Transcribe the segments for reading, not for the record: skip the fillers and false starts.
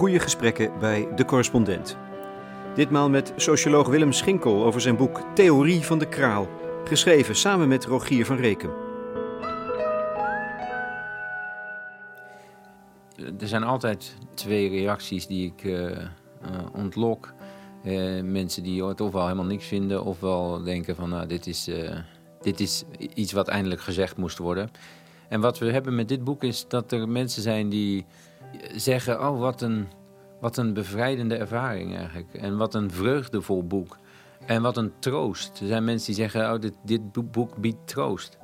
goede gesprekken bij De Correspondent. Ditmaal met socioloog Willem Schinkel over zijn boek Theorie van de kraal, geschreven samen met Rogier van Reekum. Er zijn altijd twee reacties die ik ontlok. Mensen die het ofwel helemaal niks vinden, ofwel denken van dit is iets wat eindelijk gezegd moest worden. En wat we hebben met dit boek is dat er mensen zijn die zeggen: oh, wat een bevrijdende ervaring eigenlijk. En wat een vreugdevol boek. En wat een troost. Er zijn mensen die zeggen: oh, dit boek biedt troost.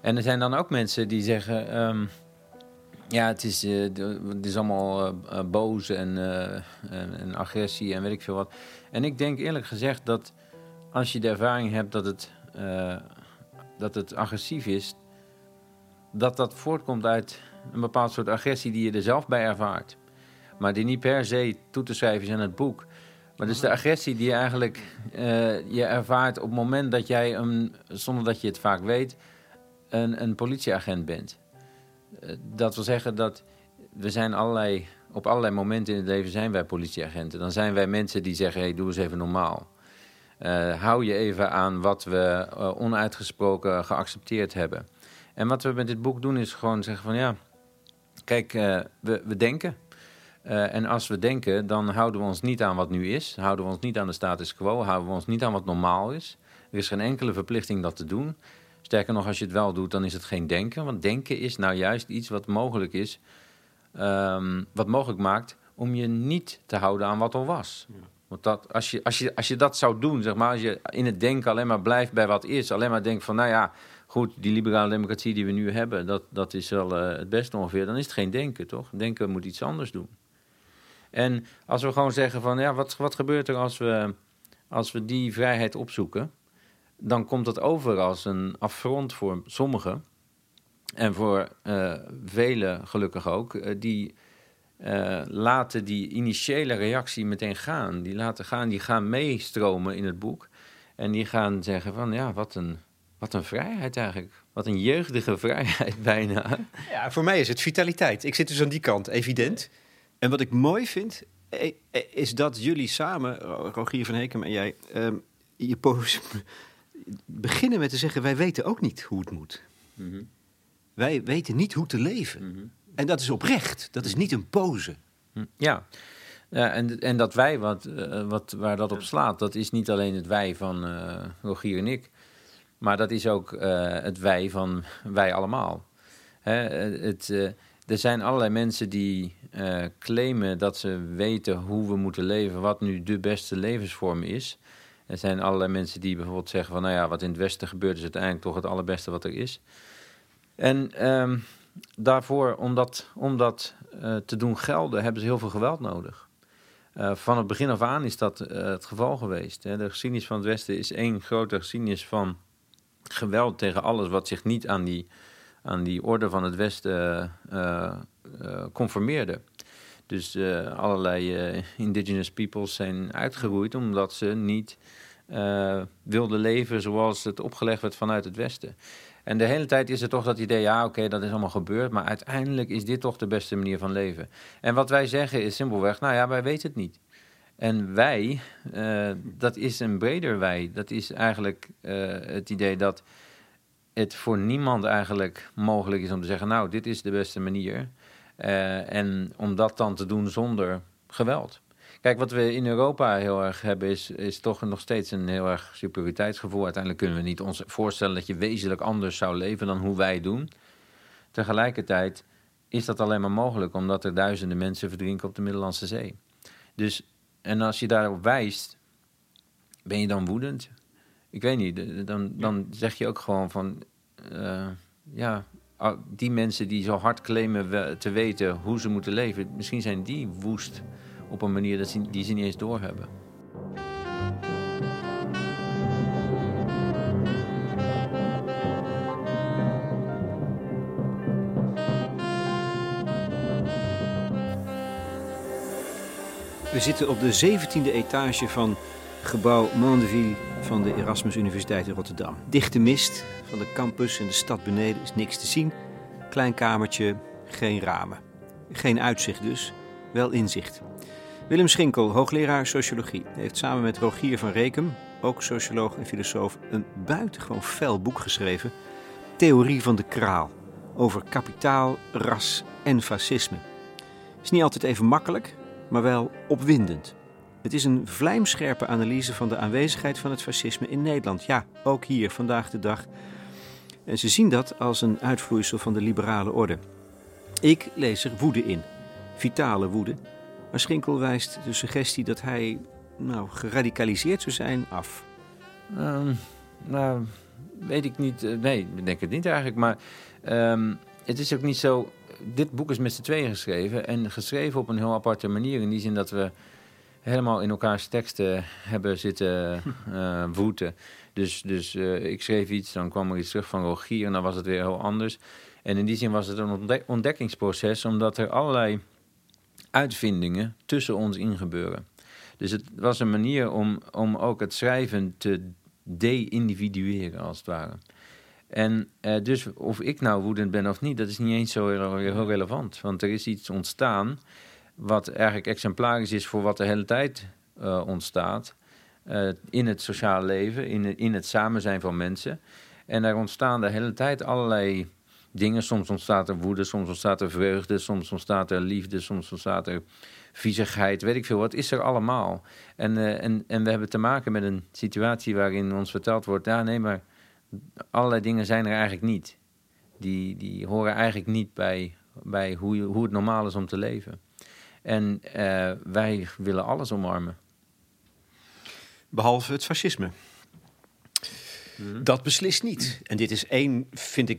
En er zijn dan ook mensen die zeggen: ja, het is allemaal boos en agressie en weet ik veel wat. En ik denk eerlijk gezegd dat als je de ervaring hebt dat het agressief is, dat voortkomt uit een bepaald soort agressie die je er zelf bij ervaart. Maar die niet per se toe te schrijven is aan het boek. Maar dus de agressie die je eigenlijk je ervaart op het moment dat jij, zonder dat je het vaak weet, een politieagent bent. Dat wil zeggen dat we zijn op allerlei momenten in het leven zijn wij politieagenten. Dan zijn wij mensen die zeggen: hey, doe eens even normaal. Hou je even aan wat we onuitgesproken geaccepteerd hebben. En wat we met dit boek doen is gewoon zeggen van ja, kijk, we denken. En als we denken, dan houden we ons niet aan wat nu is. Houden we ons niet aan de status quo. Houden we ons niet aan wat normaal is. Er is geen enkele verplichting dat te doen. Sterker nog, als je het wel doet, dan is het geen denken. Want denken is nou juist iets wat mogelijk is. Wat mogelijk maakt om je niet te houden aan wat al was. Ja. Want dat, als je dat zou doen, zeg maar, als je in het denken alleen maar blijft bij wat is. Alleen maar denkt van, nou ja, goed, die liberale democratie die we nu hebben, dat is wel het beste ongeveer. Dan is het geen denken, toch? Denken moet iets anders doen. En als we gewoon zeggen van, ja, wat gebeurt er als we die vrijheid opzoeken? Dan komt dat over als een affront voor sommigen. En voor velen gelukkig ook. Die laten die initiële reactie meteen gaan. Die gaan meestromen in het boek. En die gaan zeggen van, ja, wat een vrijheid eigenlijk. Wat een jeugdige vrijheid bijna. Ja, voor mij is het vitaliteit. Ik zit dus aan die kant, evident. En wat ik mooi vind, is dat jullie samen, Rogier van Reekum en jij, je post beginnen met te zeggen: wij weten ook niet hoe het moet. Mm-hmm. Wij weten niet hoe te leven. Mm-hmm. En dat is oprecht. Dat is niet een pose. Ja. En dat wij, waar dat op slaat, dat is niet alleen het wij van Rogier en ik. Maar dat is ook het wij van wij allemaal. Er zijn allerlei mensen die claimen dat ze weten hoe we moeten leven, wat nu de beste levensvorm is. Er zijn allerlei mensen die bijvoorbeeld zeggen van, nou ja, wat in het Westen gebeurt is uiteindelijk toch het allerbeste wat er is. En daarvoor, om dat te doen gelden, hebben ze heel veel geweld nodig. Van het begin af aan is dat het geval geweest. Hè. De geschiedenis van het Westen is één grote geschiedenis van geweld tegen alles wat zich niet aan die orde van het Westen conformeerde. Dus allerlei indigenous peoples zijn uitgeroeid omdat ze niet wilden leven zoals het opgelegd werd vanuit het Westen. En de hele tijd is er toch dat idee, ja oké, dat is allemaal gebeurd, maar uiteindelijk is dit toch de beste manier van leven. En wat wij zeggen is simpelweg, nou ja, wij weten het niet. En wij, dat is een breder wij. Dat is eigenlijk het idee dat het voor niemand eigenlijk mogelijk is om te zeggen, nou, dit is de beste manier. En om dat dan te doen zonder geweld. Kijk, wat we in Europa heel erg hebben is toch nog steeds een heel erg superioriteitsgevoel. Uiteindelijk kunnen we niet ons voorstellen dat je wezenlijk anders zou leven dan hoe wij doen. Tegelijkertijd is dat alleen maar mogelijk omdat er duizenden mensen verdrinken op de Middellandse Zee. Dus, en als je daarop wijst, ben je dan woedend? Ik weet niet, dan zeg je ook gewoon van, ja, die mensen die zo hard claimen te weten hoe ze moeten leven, misschien zijn die woest op een manier die ze niet eens doorhebben. We zitten op de 17e etage van gebouw Mandeville van de Erasmus Universiteit in Rotterdam. Dichte mist van de campus en de stad beneden is niks te zien. Klein kamertje, geen ramen. Geen uitzicht dus. wel inzicht. Willem Schinkel, hoogleraar sociologie, heeft samen met Rogier van Reekum, ook socioloog en filosoof, een buitengewoon fel boek geschreven, Theorie van de kraal, over kapitaal, ras en fascisme. Het is niet altijd even makkelijk, maar wel opwindend. Het is een vlijmscherpe analyse van de aanwezigheid van het fascisme in Nederland. Ja, ook hier, vandaag de dag. En ze zien dat als een uitvloeisel van de liberale orde. Ik lees er woede in, vitale woede. Maar Schinkel wijst de suggestie dat hij geradicaliseerd zou zijn af. Weet ik niet. Nee, ik denk het niet eigenlijk. Maar het is ook niet zo... Dit boek is met z'n tweeën geschreven. En geschreven op een heel aparte manier. In die zin dat we helemaal in elkaars teksten hebben zitten voeten. Dus ik schreef iets, dan kwam er iets terug van Rogier. En dan was het weer heel anders. En in die zin was het een ontdekkingsproces. Omdat er allerlei uitvindingen tussen ons ingebeuren. Dus het was een manier om ook het schrijven te de-individueren, als het ware. En dus of ik nou woedend ben of niet, dat is niet eens zo heel relevant. Want er is iets ontstaan wat eigenlijk exemplarisch is voor wat de hele tijd ontstaat. In het sociale leven, in het samen zijn van mensen. En daar ontstaan de hele tijd allerlei dingen. Soms ontstaat er woede, soms ontstaat er vreugde, soms ontstaat er liefde, soms ontstaat er viezigheid, weet ik veel. Wat is er allemaal? En we hebben te maken met een situatie waarin ons verteld wordt, maar allerlei dingen zijn er eigenlijk niet. Die horen eigenlijk niet bij hoe het normaal is om te leven. En wij willen alles omarmen. Behalve het fascisme. Dat beslist niet. En dit is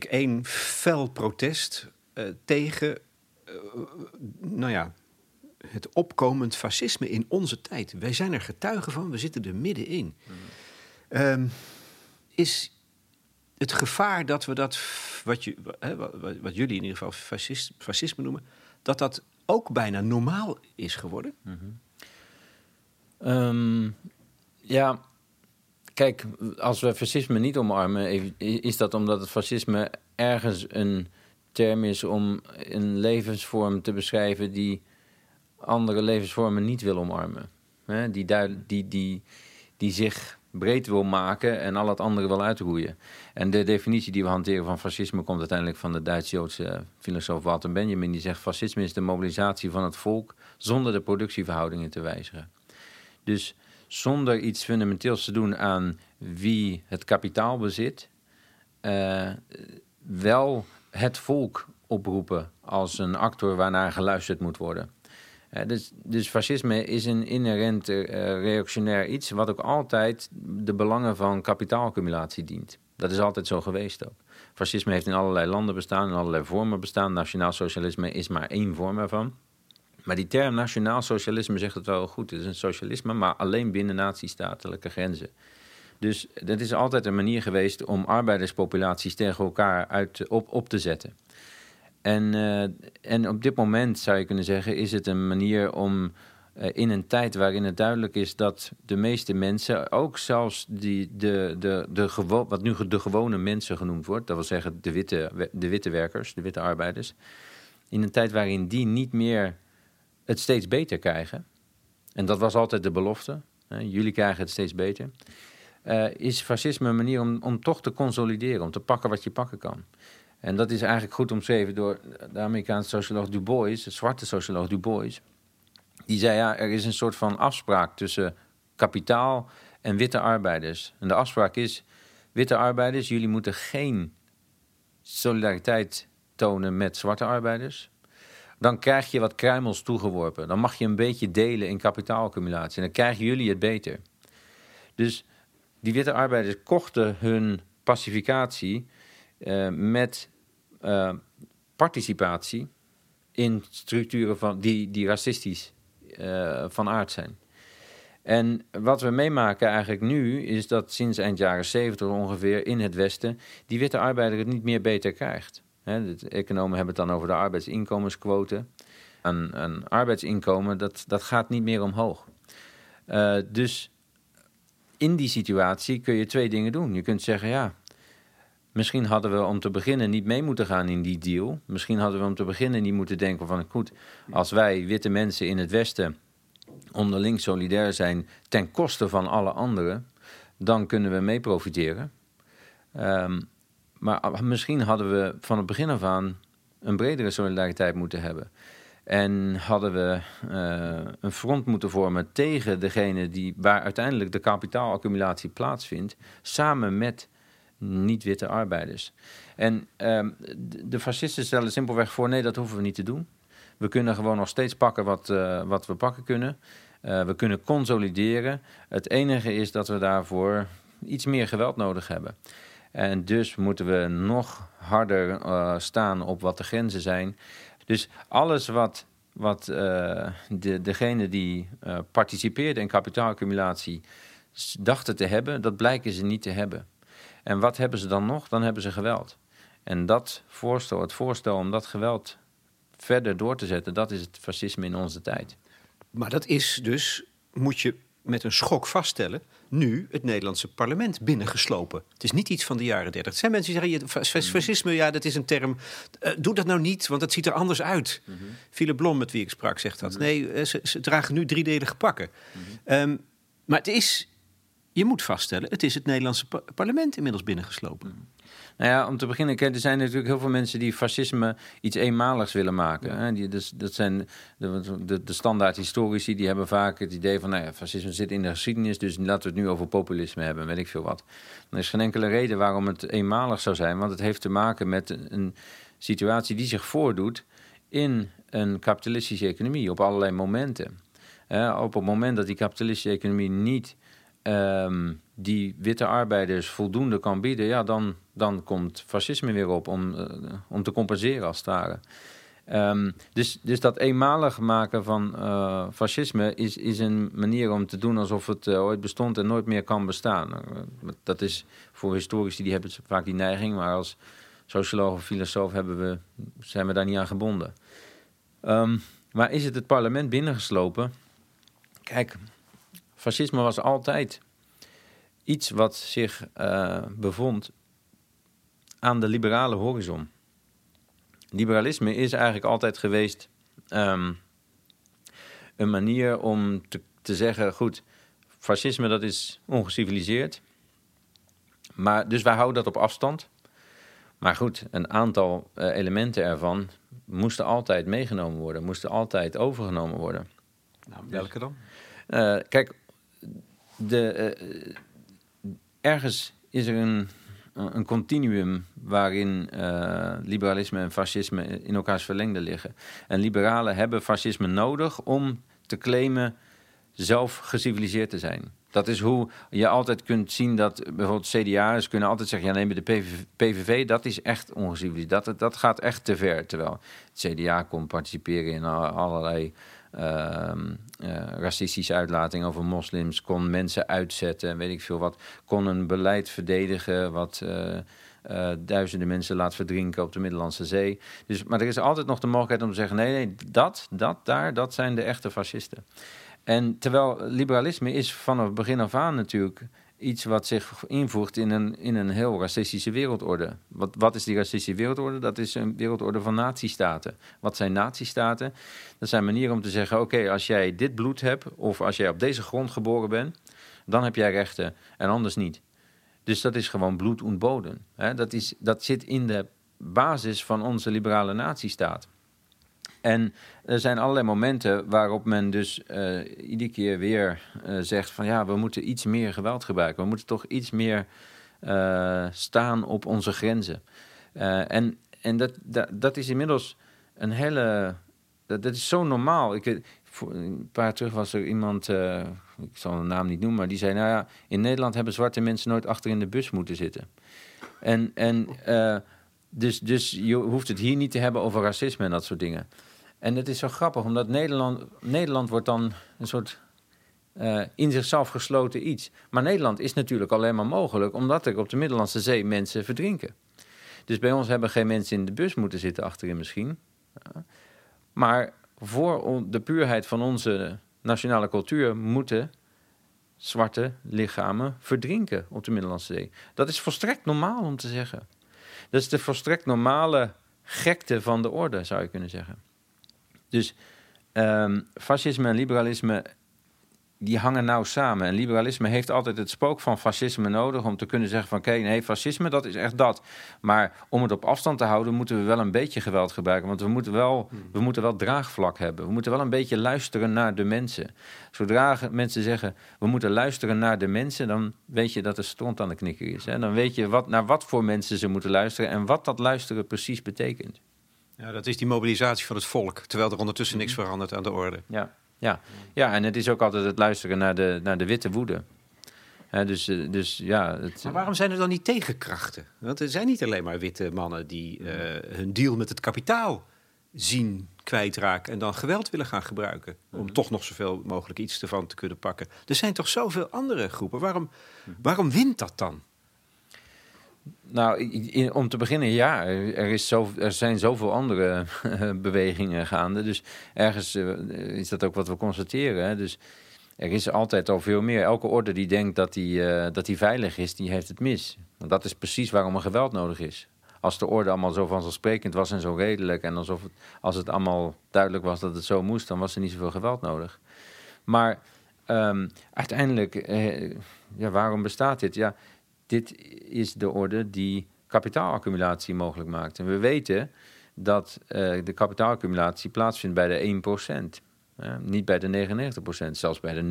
één fel protest tegen het opkomend fascisme in onze tijd. Wij zijn er getuigen van, we zitten er middenin. Is het gevaar dat we dat, wat jullie in ieder geval fascisme noemen, dat ook bijna normaal is geworden? Ja, kijk, als we fascisme niet omarmen, is dat omdat het fascisme ergens een term is om een levensvorm te beschrijven die andere levensvormen niet wil omarmen. Die zich breed wil maken en al het andere wil uitroeien. En de definitie die we hanteren van fascisme komt uiteindelijk van de Duits-Joodse filosoof Walter Benjamin. Die zegt, fascisme is de mobilisatie van het volk zonder de productieverhoudingen te wijzigen. Dus zonder iets fundamenteels te doen aan wie het kapitaal bezit, wel het volk oproepen als een actor waarnaar geluisterd moet worden. Dus fascisme is een inherent reactionair iets wat ook altijd de belangen van kapitaalaccumulatie dient. Dat is altijd zo geweest ook. Fascisme heeft in allerlei landen bestaan, in allerlei vormen bestaan. Nationaal socialisme is maar één vorm ervan. Maar die term nationaal socialisme zegt het wel goed. Het is een socialisme, maar alleen binnen natiestatelijke grenzen. Dus dat is altijd een manier geweest om arbeiderspopulaties tegen elkaar op te zetten. En op dit moment, zou je kunnen zeggen, is het een manier om in een tijd waarin het duidelijk is dat de meeste mensen, ook zelfs wat nu de gewone mensen genoemd wordt, dat wil zeggen de witte werkers, de witte arbeiders, in een tijd waarin die niet meer het steeds beter krijgen, en dat was altijd de belofte, hè, jullie krijgen het steeds beter, is fascisme een manier om toch te consolideren, om te pakken wat je pakken kan. En dat is eigenlijk goed omschreven door de Amerikaanse socioloog Du Bois, de zwarte socioloog Du Bois. Die zei, er is een soort van afspraak tussen kapitaal en witte arbeiders. En de afspraak is, witte arbeiders, jullie moeten geen solidariteit tonen met zwarte arbeiders. Dan krijg je wat kruimels toegeworpen. Dan mag je een beetje delen in kapitaalaccumulatie. En dan krijgen jullie het beter. Dus die witte arbeiders kochten hun pacificatie met participatie in structuren van die racistisch van aard zijn. En wat we meemaken eigenlijk nu is dat sinds eind jaren 70 ongeveer in het Westen die witte arbeider het niet meer beter krijgt. De economen hebben het dan over de arbeidsinkomensquote. Een arbeidsinkomen, dat gaat niet meer omhoog. Dus in die situatie kun je twee dingen doen. Je kunt zeggen, Misschien hadden we om te beginnen niet mee moeten gaan in die deal. Misschien hadden we om te beginnen niet moeten denken van... goed, als wij witte mensen in het Westen onderling solidair zijn... ten koste van alle anderen, dan kunnen we mee profiteren. Maar misschien hadden we van het begin af aan een bredere solidariteit moeten hebben. En hadden we een front moeten vormen tegen degene waar uiteindelijk de kapitaalaccumulatie plaatsvindt... samen met... niet-witte arbeiders. En de fascisten stellen simpelweg voor... nee, dat hoeven we niet te doen. We kunnen gewoon nog steeds pakken wat we pakken kunnen. We kunnen consolideren. Het enige is dat we daarvoor iets meer geweld nodig hebben. En dus moeten we nog harder staan op wat de grenzen zijn. Dus alles degene die participeerde in kapitaalaccumulatie... dachten te hebben, dat blijken ze niet te hebben. En wat hebben ze dan nog? Dan hebben ze geweld. En het voorstel om dat geweld verder door te zetten... dat is het fascisme in onze tijd. Maar dat is dus, moet je met een schok vaststellen... nu het Nederlandse parlement binnengeslopen. Het is niet iets van de jaren 30. Het zijn mensen die zeggen, fascisme, ja, dat is een term... doe dat nou niet, want dat ziet er anders uit. Mm-hmm. Philip Blom, met wie ik sprak, zegt dat. Mm-hmm. Nee, ze dragen nu driedelige pakken. Mm-hmm. Maar het is... Je moet vaststellen, het is het Nederlandse parlement inmiddels binnengeslopen. Nou ja, om te beginnen, er zijn natuurlijk heel veel mensen die fascisme iets eenmaligs willen maken. Hè? Dat zijn de standaard historici, die hebben vaak het idee van... nou ja, fascisme zit in de geschiedenis, dus laten we het nu over populisme hebben, weet ik veel wat. Er is geen enkele reden waarom het eenmalig zou zijn, want het heeft te maken met een situatie die zich voordoet in een kapitalistische economie op allerlei momenten. Op het moment dat die kapitalistische economie niet... die witte arbeiders voldoende kan bieden... ja, dan komt fascisme weer op om te compenseren als het ware. Dus dat eenmalig maken van fascisme... is een manier om te doen alsof het ooit bestond... en nooit meer kan bestaan. Dat is voor historici, die hebben vaak die neiging... maar als socioloog of filosoof zijn we daar niet aan gebonden. Maar is het parlement binnengeslopen? Kijk... Fascisme was altijd iets wat zich bevond aan de liberale horizon. Liberalisme is eigenlijk altijd geweest een manier om te zeggen... goed, fascisme dat is ongeciviliseerd, maar, dus wij houden dat op afstand. Maar goed, een aantal elementen ervan moesten altijd meegenomen worden... moesten altijd overgenomen worden. Nou, welke dan? Kijk... ergens is er een continuum waarin liberalisme en fascisme in elkaars verlengde liggen. En liberalen hebben fascisme nodig om te claimen zelf geciviliseerd te zijn. Dat is hoe je altijd kunt zien dat bijvoorbeeld CDA'ers kunnen altijd zeggen... ja, neem de PVV, dat is echt ongeciviliseerd. Dat gaat echt te ver. Terwijl het CDA kon participeren in allerlei... racistische uitlating over moslims, kon mensen uitzetten en weet ik veel wat, kon een beleid verdedigen wat duizenden mensen laat verdrinken op de Middellandse Zee. Dus, maar er is altijd nog de mogelijkheid om te zeggen, nee, dat zijn de echte fascisten. En terwijl liberalisme is vanaf het begin af aan natuurlijk iets wat zich invoegt in een heel racistische wereldorde. Wat is die racistische wereldorde? Dat is een wereldorde van nazistaten. Wat zijn nazistaten? Dat zijn manieren om te zeggen... oké, als jij dit bloed hebt... of als jij op deze grond geboren bent... dan heb jij rechten en anders niet. Dus dat is gewoon bloed und boden. Dat zit in de basis van onze liberale nazistaat. En er zijn allerlei momenten waarop men dus iedere keer weer zegt van... ja, we moeten iets meer geweld gebruiken. We moeten toch iets meer staan op onze grenzen. En dat is inmiddels een hele... Dat is zo normaal. Een paar jaar terug was er iemand, ik zal de naam niet noemen... maar die zei, nou ja, in Nederland hebben zwarte mensen nooit achter in de bus moeten zitten. Dus je hoeft het hier niet te hebben over racisme en dat soort dingen. En dat is zo grappig, omdat Nederland wordt dan een soort in zichzelf gesloten iets. Maar Nederland is natuurlijk alleen maar mogelijk... omdat er op de Middellandse Zee mensen verdrinken. Dus bij ons hebben geen mensen in de bus moeten zitten achterin misschien. Ja. Maar voor de puurheid van onze nationale cultuur... moeten zwarte lichamen verdrinken op de Middellandse Zee. Dat is volstrekt normaal om te zeggen... Dat is de volstrekt normale gekte van de orde, zou je kunnen zeggen. Dus fascisme en liberalisme, die hangen nauw samen. En liberalisme heeft altijd het spook van fascisme nodig om te kunnen zeggen van oké, nee, fascisme, dat is echt dat. Maar om het op afstand te houden moeten we wel een beetje geweld gebruiken. Want we moeten wel draagvlak hebben. We moeten wel een beetje luisteren naar de mensen. Zodra mensen zeggen we moeten luisteren naar de mensen, dan weet je dat er stront aan de knikker is. Hè? Dan weet je naar wat voor mensen ze moeten luisteren en wat dat luisteren precies betekent. Ja, dat is die mobilisatie van het volk, terwijl er ondertussen niks verandert aan de orde. Ja, en het is ook altijd het luisteren naar de witte woede. Dus ja. Maar waarom zijn er dan niet tegenkrachten? Want er zijn niet alleen maar witte mannen die hun deal met het kapitaal zien kwijtraken en dan geweld willen gaan gebruiken om toch nog zoveel mogelijk iets ervan te kunnen pakken. Er zijn toch zoveel andere groepen. Waarom wint dat dan? Nou, om te beginnen, ja, er zijn zoveel andere bewegingen gaande. Dus ergens is dat ook wat we constateren. Hè? Dus er is altijd al veel meer. Elke orde die denkt dat die veilig is, die heeft het mis. Want dat is precies waarom er geweld nodig is. Als de orde allemaal zo vanzelfsprekend was en zo redelijk... en als het allemaal duidelijk was dat het zo moest... dan was er niet zoveel geweld nodig. Maar uiteindelijk, waarom bestaat dit? Ja... Dit is de orde die kapitaalaccumulatie mogelijk maakt. En we weten dat de kapitaalaccumulatie plaatsvindt bij de 1%. Niet bij de 99%, zelfs bij de 0,1%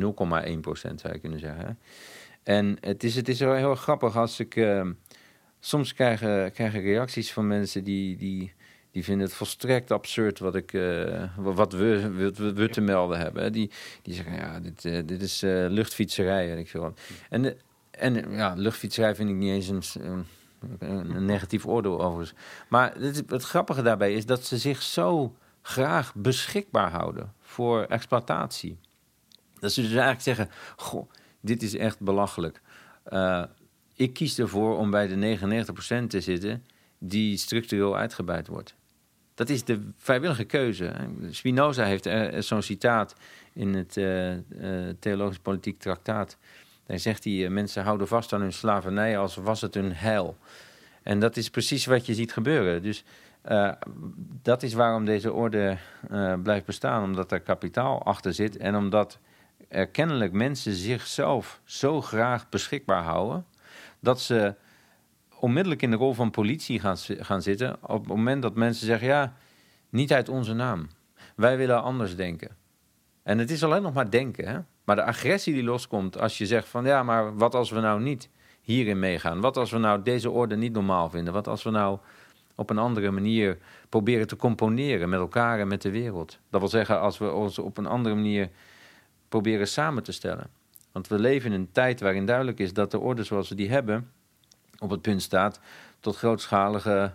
zou je kunnen zeggen. En het is wel heel grappig als ik... soms krijg ik reacties van mensen die vinden het volstrekt absurd wat we te melden hebben. Hè. Die zeggen, ja, dit is luchtfietserij en ik veel wat. En ja, luchtfietserij vind ik niet eens een negatief oordeel overigens. Maar het grappige daarbij is dat ze zich zo graag beschikbaar houden voor exploitatie. Dat ze dus eigenlijk zeggen, goh, dit is echt belachelijk. Ik kies ervoor om bij de 99% te zitten die structureel uitgebuit wordt. Dat is de vrijwillige keuze. Spinoza heeft zo'n citaat in het Theologisch Politiek Traktaat. Dan zegt hij, mensen houden vast aan hun slavernij als was het hun heil. En dat is precies wat je ziet gebeuren. Dus dat is waarom deze orde blijft bestaan. Omdat er kapitaal achter zit. En omdat er kennelijk mensen zichzelf zo graag beschikbaar houden... dat ze onmiddellijk in de rol van politie gaan zitten... op het moment dat mensen zeggen, ja, niet uit onze naam. Wij willen anders denken. En het is alleen nog maar denken, hè? Maar de agressie die loskomt als je zegt van... ja, maar wat als we nou niet hierin meegaan? Wat als we nou deze orde niet normaal vinden? Wat als we nou op een andere manier proberen te componeren... met elkaar en met de wereld? Dat wil zeggen, als we ons op een andere manier proberen samen te stellen. Want we leven in een tijd waarin duidelijk is dat de orde zoals we die hebben... op het punt staat tot grootschalige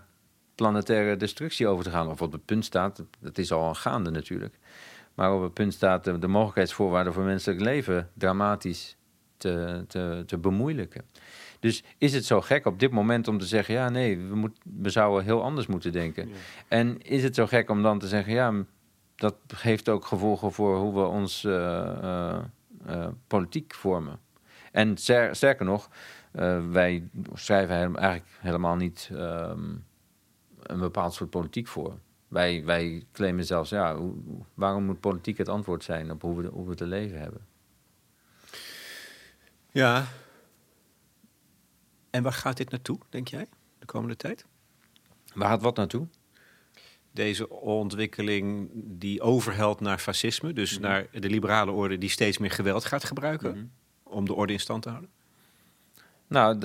planetaire destructie over te gaan. Of op het punt staat, dat is al gaande natuurlijk... maar op het punt staat de mogelijkheidsvoorwaarden voor menselijk leven dramatisch te bemoeilijken. Dus is het zo gek op dit moment om te zeggen... ja, nee, we zouden heel anders moeten denken. Ja. En is het zo gek om dan te zeggen... ja, dat heeft ook gevolgen voor hoe we ons politiek vormen. En sterker nog, wij schrijven eigenlijk helemaal niet een bepaald soort politiek voor... Wij claimen zelfs, ja, waarom moet politiek het antwoord zijn op hoe we te leven hebben? Ja. En waar gaat dit naartoe, denk jij, de komende tijd? Waar gaat wat naartoe? Deze ontwikkeling die overhelt naar fascisme, dus naar de liberale orde die steeds meer geweld gaat gebruiken om de orde in stand te houden? Nou,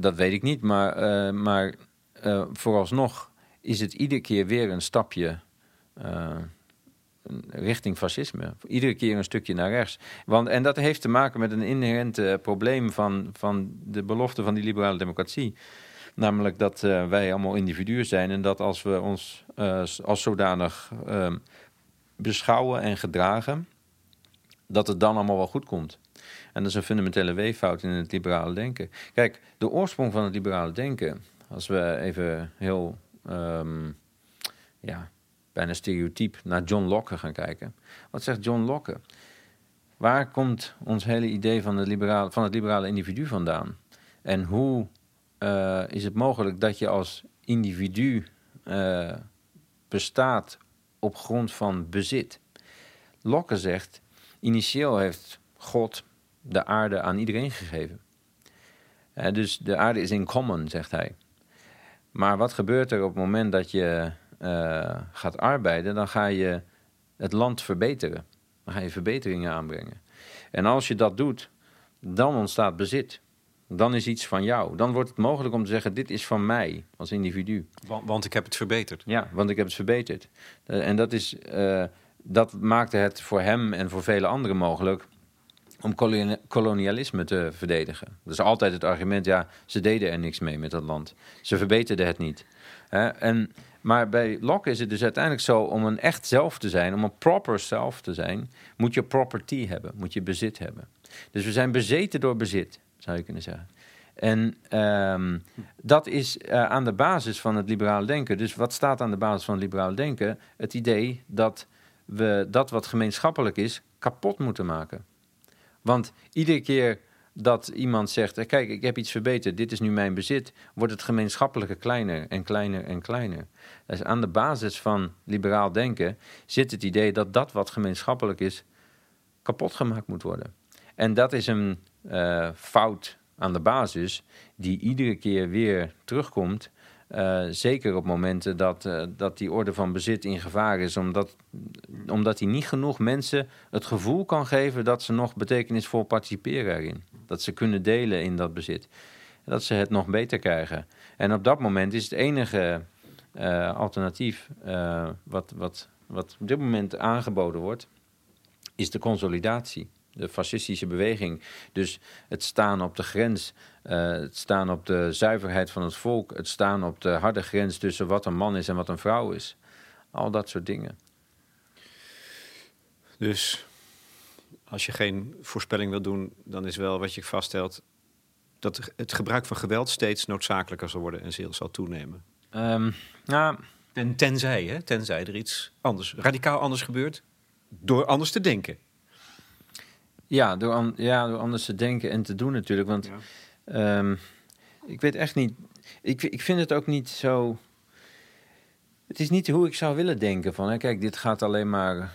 dat weet ik niet, maar vooralsnog... is het iedere keer weer een stapje richting fascisme. Iedere keer een stukje naar rechts. En dat heeft te maken met een inherent probleem van de belofte van die liberale democratie. Namelijk dat wij allemaal individuen zijn... en dat als we ons als zodanig beschouwen en gedragen... dat het dan allemaal wel goed komt. En dat is een fundamentele weeffout in het liberale denken. Kijk, de oorsprong van het liberale denken... als we even heel... bijna stereotyp naar John Locke gaan kijken. Wat zegt John Locke? Waar komt ons hele idee van het liberale individu vandaan? En hoe is het mogelijk dat je als individu bestaat op grond van bezit. Locke zegt, initieel heeft God de aarde aan iedereen gegeven. Dus de aarde is in common, zegt hij. Maar wat gebeurt er op het moment dat je gaat arbeiden? Dan ga je het land verbeteren. Dan ga je verbeteringen aanbrengen. En als je dat doet, dan ontstaat bezit. Dan is iets van jou. Dan wordt het mogelijk om te zeggen, dit is van mij als individu. Want ik heb het verbeterd. Ja, want ik heb het verbeterd. En dat is, dat maakte het voor hem en voor vele anderen mogelijk om kolonialisme te verdedigen. Dat is altijd het argument, ja, ze deden er niks mee met dat land. Ze verbeterden het niet. Maar bij Locke is het dus uiteindelijk zo, om een echt zelf te zijn, om een proper zelf te zijn, moet je property hebben, moet je bezit hebben. Dus we zijn bezeten door bezit, zou je kunnen zeggen. En dat is aan de basis van het liberale denken. Dus wat staat aan de basis van het liberale denken? Het idee dat we dat wat gemeenschappelijk is, kapot moeten maken. Want iedere keer dat iemand zegt, kijk, ik heb iets verbeterd, dit is nu mijn bezit, wordt het gemeenschappelijke kleiner en kleiner en kleiner. Dus aan de basis van liberaal denken zit het idee dat dat wat gemeenschappelijk is, kapot gemaakt moet worden. En dat is een fout aan de basis die iedere keer weer terugkomt. Zeker op momenten dat die orde van bezit in gevaar is, omdat die niet genoeg mensen het gevoel kan geven dat ze nog betekenisvol participeren erin. Dat ze kunnen delen in dat bezit. Dat ze het nog beter krijgen. En op dat moment is het enige alternatief wat op dit moment aangeboden wordt, is de consolidatie. De fascistische beweging, dus het staan op de grens, het staan op de zuiverheid van het volk, het staan op de harde grens tussen wat een man is en wat een vrouw is. Al dat soort dingen. Dus als je geen voorspelling wil doen, dan is wel wat je vaststelt dat het gebruik van geweld steeds noodzakelijker zal worden en zal toenemen. Tenzij er iets anders, radicaal anders gebeurt, door anders te denken. Ja, door anders te denken en te doen natuurlijk. Want ja. Ik weet echt niet. Ik vind het ook niet zo. Het is niet hoe ik zou willen denken van. Hè, kijk, dit gaat alleen maar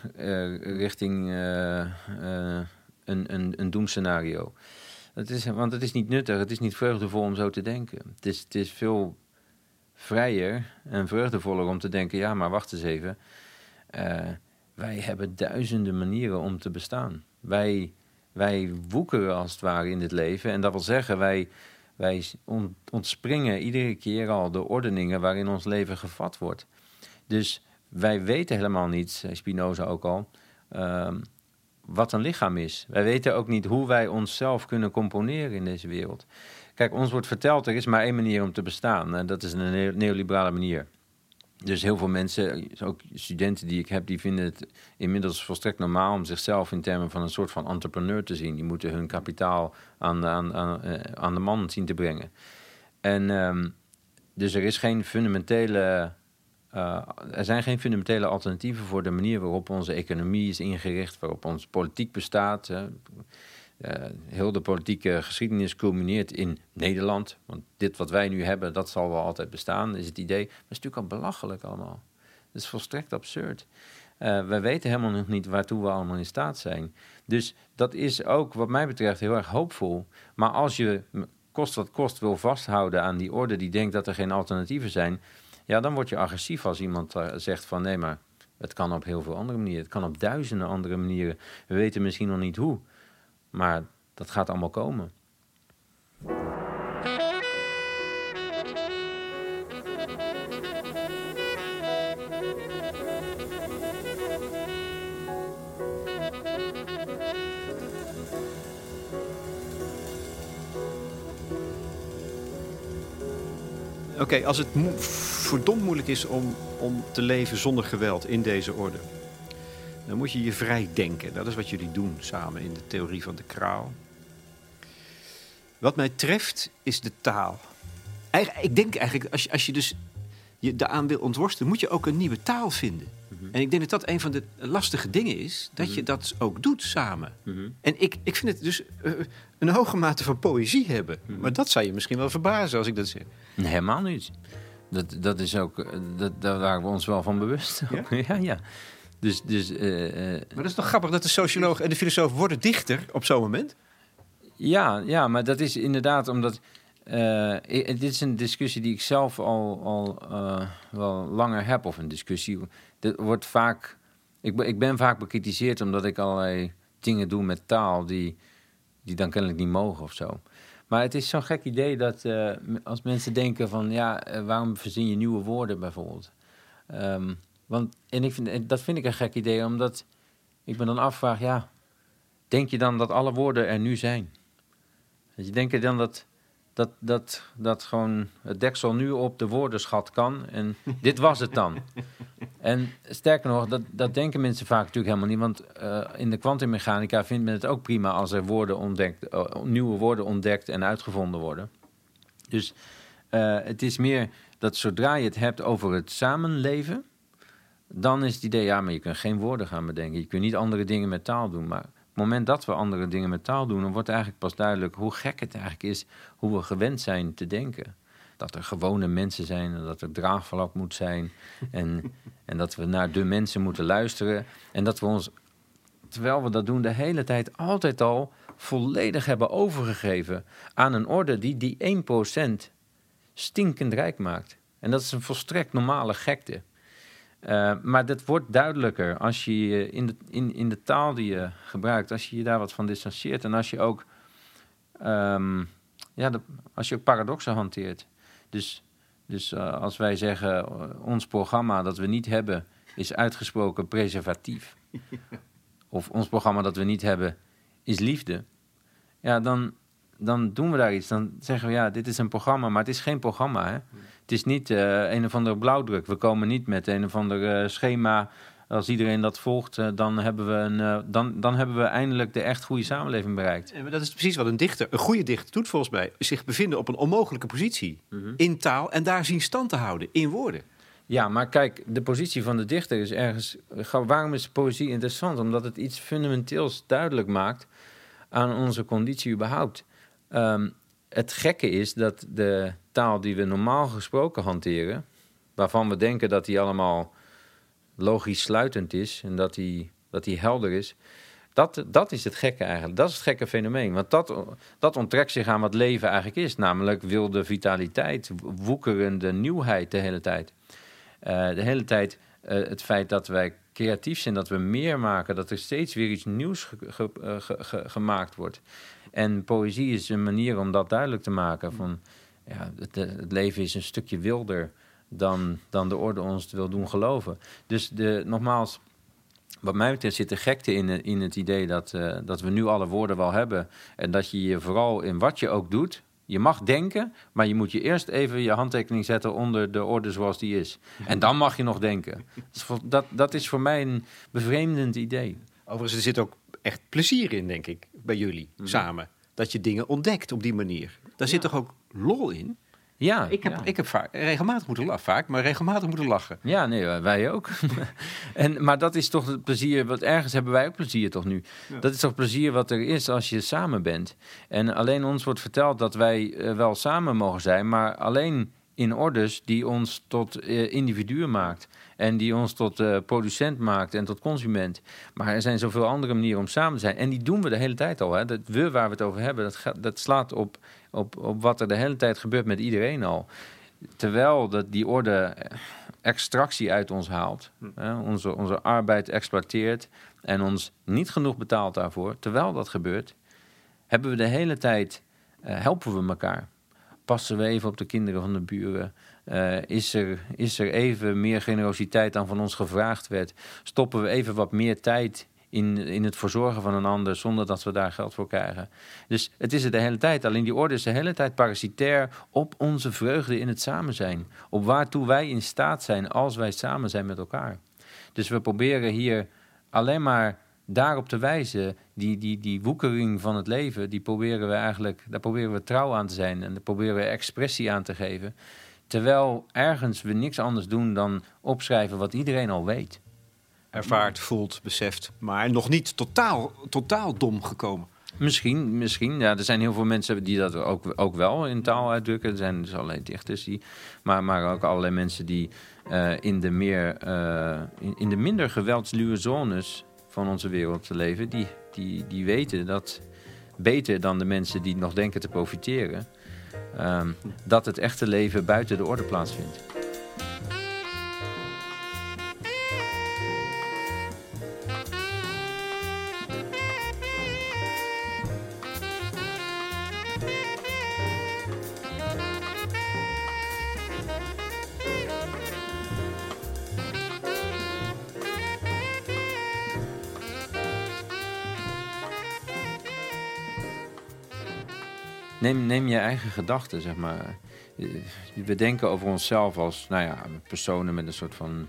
richting een doemscenario. Want het is niet nuttig, het is niet vreugdevol om zo te denken. Het is veel vrijer en vreugdevoller om te denken, ja, maar wacht eens even. Wij hebben duizenden manieren om te bestaan. Wij woekeren als het ware in dit leven. En dat wil zeggen, wij ontspringen iedere keer al de ordeningen waarin ons leven gevat wordt. Dus wij weten helemaal niet, zei Spinoza ook al, wat een lichaam is. Wij weten ook niet hoe wij onszelf kunnen componeren in deze wereld. Kijk, ons wordt verteld, er is maar één manier om te bestaan. En dat is een neoliberale manier. Dus heel veel mensen, ook studenten die ik heb, die vinden het inmiddels volstrekt normaal om zichzelf in termen van een soort van entrepreneur te zien. Die moeten hun kapitaal aan de man zien te brengen. En dus er zijn geen fundamentele alternatieven voor de manier waarop onze economie is ingericht, waarop onze politiek bestaat. Heel de politieke geschiedenis culmineert in Nederland. Want dit wat wij nu hebben, dat zal wel altijd bestaan, is het idee. Maar het is natuurlijk al belachelijk allemaal. Het is volstrekt absurd. Wij weten helemaal nog niet waartoe we allemaal in staat zijn. Dus dat is ook wat mij betreft heel erg hoopvol. Maar als je kost wat kost wil vasthouden aan die orde die denkt dat er geen alternatieven zijn, ja, dan word je agressief als iemand zegt van nee, maar het kan op heel veel andere manieren. Het kan op duizenden andere manieren. We weten misschien nog niet hoe. Maar dat gaat allemaal komen. Oké, als het verdomd moeilijk is om te leven zonder geweld in deze orde, dan moet je je vrij denken. Dat is wat jullie doen samen in de Theorie van de Kraal. Wat mij treft is de taal. Ik denk eigenlijk, als je dus je daaraan wil ontworstelen, moet je ook een nieuwe taal vinden. Mm-hmm. En ik denk dat een van de lastige dingen is, dat je dat ook doet samen. Mm-hmm. En ik vind het dus een hoge mate van poëzie hebben. Mm-hmm. Maar dat zou je misschien wel verbazen als ik dat zeg. Nee, helemaal niet. Dat is ook, daar waren we ons wel van bewust. Ja? ja. Dus, maar dat is toch grappig dat de socioloog en de filosoof worden dichter op zo'n moment? Ja, maar dat is inderdaad omdat... dit is een discussie die ik zelf al wel langer heb. Of een discussie. Dat wordt vaak, ik ben vaak bekritiseerd omdat ik allerlei dingen doe met taal die dan kennelijk niet mogen of zo. Maar het is zo'n gek idee dat als mensen denken van... waarom verzin je nieuwe woorden bijvoorbeeld? Dat vind ik een gek idee, omdat ik me dan afvraag... denk je dan dat alle woorden er nu zijn? Dus je denkt dan dat gewoon het deksel nu op de woordenschat kan... en dit was het dan. En sterker nog, dat denken mensen vaak natuurlijk helemaal niet... want in de kwantummechanica vindt men het ook prima... als er woorden nieuwe woorden ontdekt en uitgevonden worden. Dus het is meer dat zodra je het hebt over het samenleven... dan is het idee, maar je kunt geen woorden gaan bedenken. Je kunt niet andere dingen met taal doen. Maar op het moment dat we andere dingen met taal doen... dan wordt eigenlijk pas duidelijk hoe gek het eigenlijk is... hoe we gewend zijn te denken. Dat er gewone mensen zijn en dat er draagvlak moet zijn. En dat we naar de mensen moeten luisteren. En dat we ons, terwijl we dat doen, de hele tijd altijd al... volledig hebben overgegeven aan een orde die 1% stinkend rijk maakt. En dat is een volstrekt normale gekte. Maar dat wordt duidelijker als je in de taal die je gebruikt... als je je daar wat van distancieert en als je ook, als je ook paradoxen hanteert. Dus als wij zeggen, ons programma dat we niet hebben... is uitgesproken preservatief. Of ons programma dat we niet hebben is liefde. Ja, dan doen we daar iets. Dan zeggen we, dit is een programma, maar het is geen programma, hè. Het is niet een of andere blauwdruk. We komen niet met een of ander schema. Als iedereen dat volgt, dan hebben we eindelijk de echt goede samenleving bereikt. Ja, maar dat is precies wat een goede dichter doet volgens mij. Zich bevinden op een onmogelijke positie in taal en daar zien stand te houden in woorden. Ja, maar kijk, de positie van de dichter is ergens... Waarom is poëzie interessant? Omdat het iets fundamenteels duidelijk maakt aan onze conditie überhaupt. Het gekke is dat de taal die we normaal gesproken hanteren... waarvan we denken dat die allemaal logisch sluitend is... en dat die helder is, dat is het gekke eigenlijk. Dat is het gekke fenomeen, want dat onttrekt zich aan wat leven eigenlijk is. Namelijk wilde vitaliteit, woekerende nieuwheid de hele tijd. Het feit dat wij creatief zijn, dat we meer maken... dat er steeds weer iets nieuws gemaakt wordt... En poëzie is een manier om dat duidelijk te maken. Van, het leven is een stukje wilder dan de orde ons het wil doen geloven. Dus nogmaals, wat mij betreft zit de gekte in het idee... dat we nu alle woorden wel hebben. En dat je je vooral in wat je ook doet... Je mag denken, maar je moet je eerst even je handtekening zetten... onder de orde zoals die is. En dan mag je nog denken. Dat is voor mij een bevreemdend idee. Overigens, er zit ook... echt plezier in, denk ik, bij jullie samen. Dat je dingen ontdekt op die manier. Daar zit toch ook lol in? Ja. Ik heb regelmatig moeten lachen. Ja, nee, wij ook. Maar dat is toch het plezier, want ergens hebben wij ook plezier toch nu. Ja. Dat is toch plezier wat er is als je samen bent. En alleen ons wordt verteld dat wij wel samen mogen zijn, maar alleen in orders die ons tot individuen maakt. En die ons tot producent maakt en tot consument. Maar er zijn zoveel andere manieren om samen te zijn. En die doen we de hele tijd al. Hè? Dat we waar we het over hebben, dat slaat op wat er de hele tijd gebeurt met iedereen al. Terwijl dat die orde extractie uit ons haalt. Hè? Onze arbeid exploiteert en ons niet genoeg betaalt daarvoor. Terwijl dat gebeurt, hebben we de hele tijd, helpen we elkaar. Passen we even op de kinderen van de buren... Is er even meer generositeit dan van ons gevraagd werd? Stoppen we even wat meer tijd in het verzorgen van een ander... zonder dat we daar geld voor krijgen? Dus het is er de hele tijd. Alleen die orde is de hele tijd parasitair op onze vreugde in het samen zijn. Op waartoe wij in staat zijn als wij samen zijn met elkaar. Dus we proberen hier alleen maar daarop te wijzen... Die woekering van het leven, daar proberen we trouw aan te zijn... en daar proberen we expressie aan te geven... Terwijl ergens we niks anders doen dan opschrijven wat iedereen al weet. Ervaart, voelt, beseft, maar nog niet totaal dom gekomen. Misschien. Ja, er zijn heel veel mensen die dat ook wel in taal uitdrukken. Er zijn dus allerlei dichters die... Maar ook allerlei mensen die in de minder geweldsluwe zones van onze wereld leven... Die weten dat beter dan de mensen die nog denken te profiteren... dat het echte leven buiten de orde plaatsvindt. Neem je eigen gedachten, zeg maar. We denken over onszelf als personen met een soort van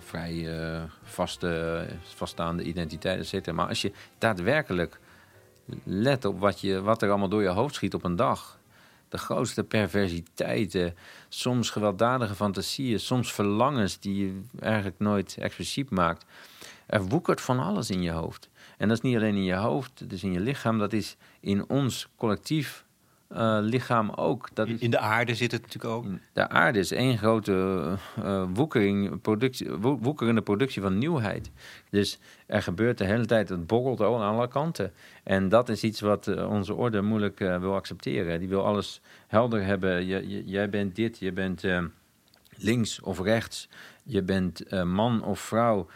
vrij vaststaande identiteit, et cetera. Maar als je daadwerkelijk let op wat er allemaal door je hoofd schiet op een dag... de grootste perversiteiten, soms gewelddadige fantasieën... soms verlangens die je eigenlijk nooit expliciet maakt... er woekert van alles in je hoofd. En dat is niet alleen in je hoofd, dat is in je lichaam... dat is in ons collectief... lichaam ook. In de aarde zit het natuurlijk ook. De aarde is één grote woekerende productie van nieuwheid. Dus er gebeurt de hele tijd, het borrelt al aan alle kanten. En dat is iets wat onze orde moeilijk wil accepteren. Die wil alles helder hebben. Jij bent dit, je bent links of rechts. Je bent man of vrouw.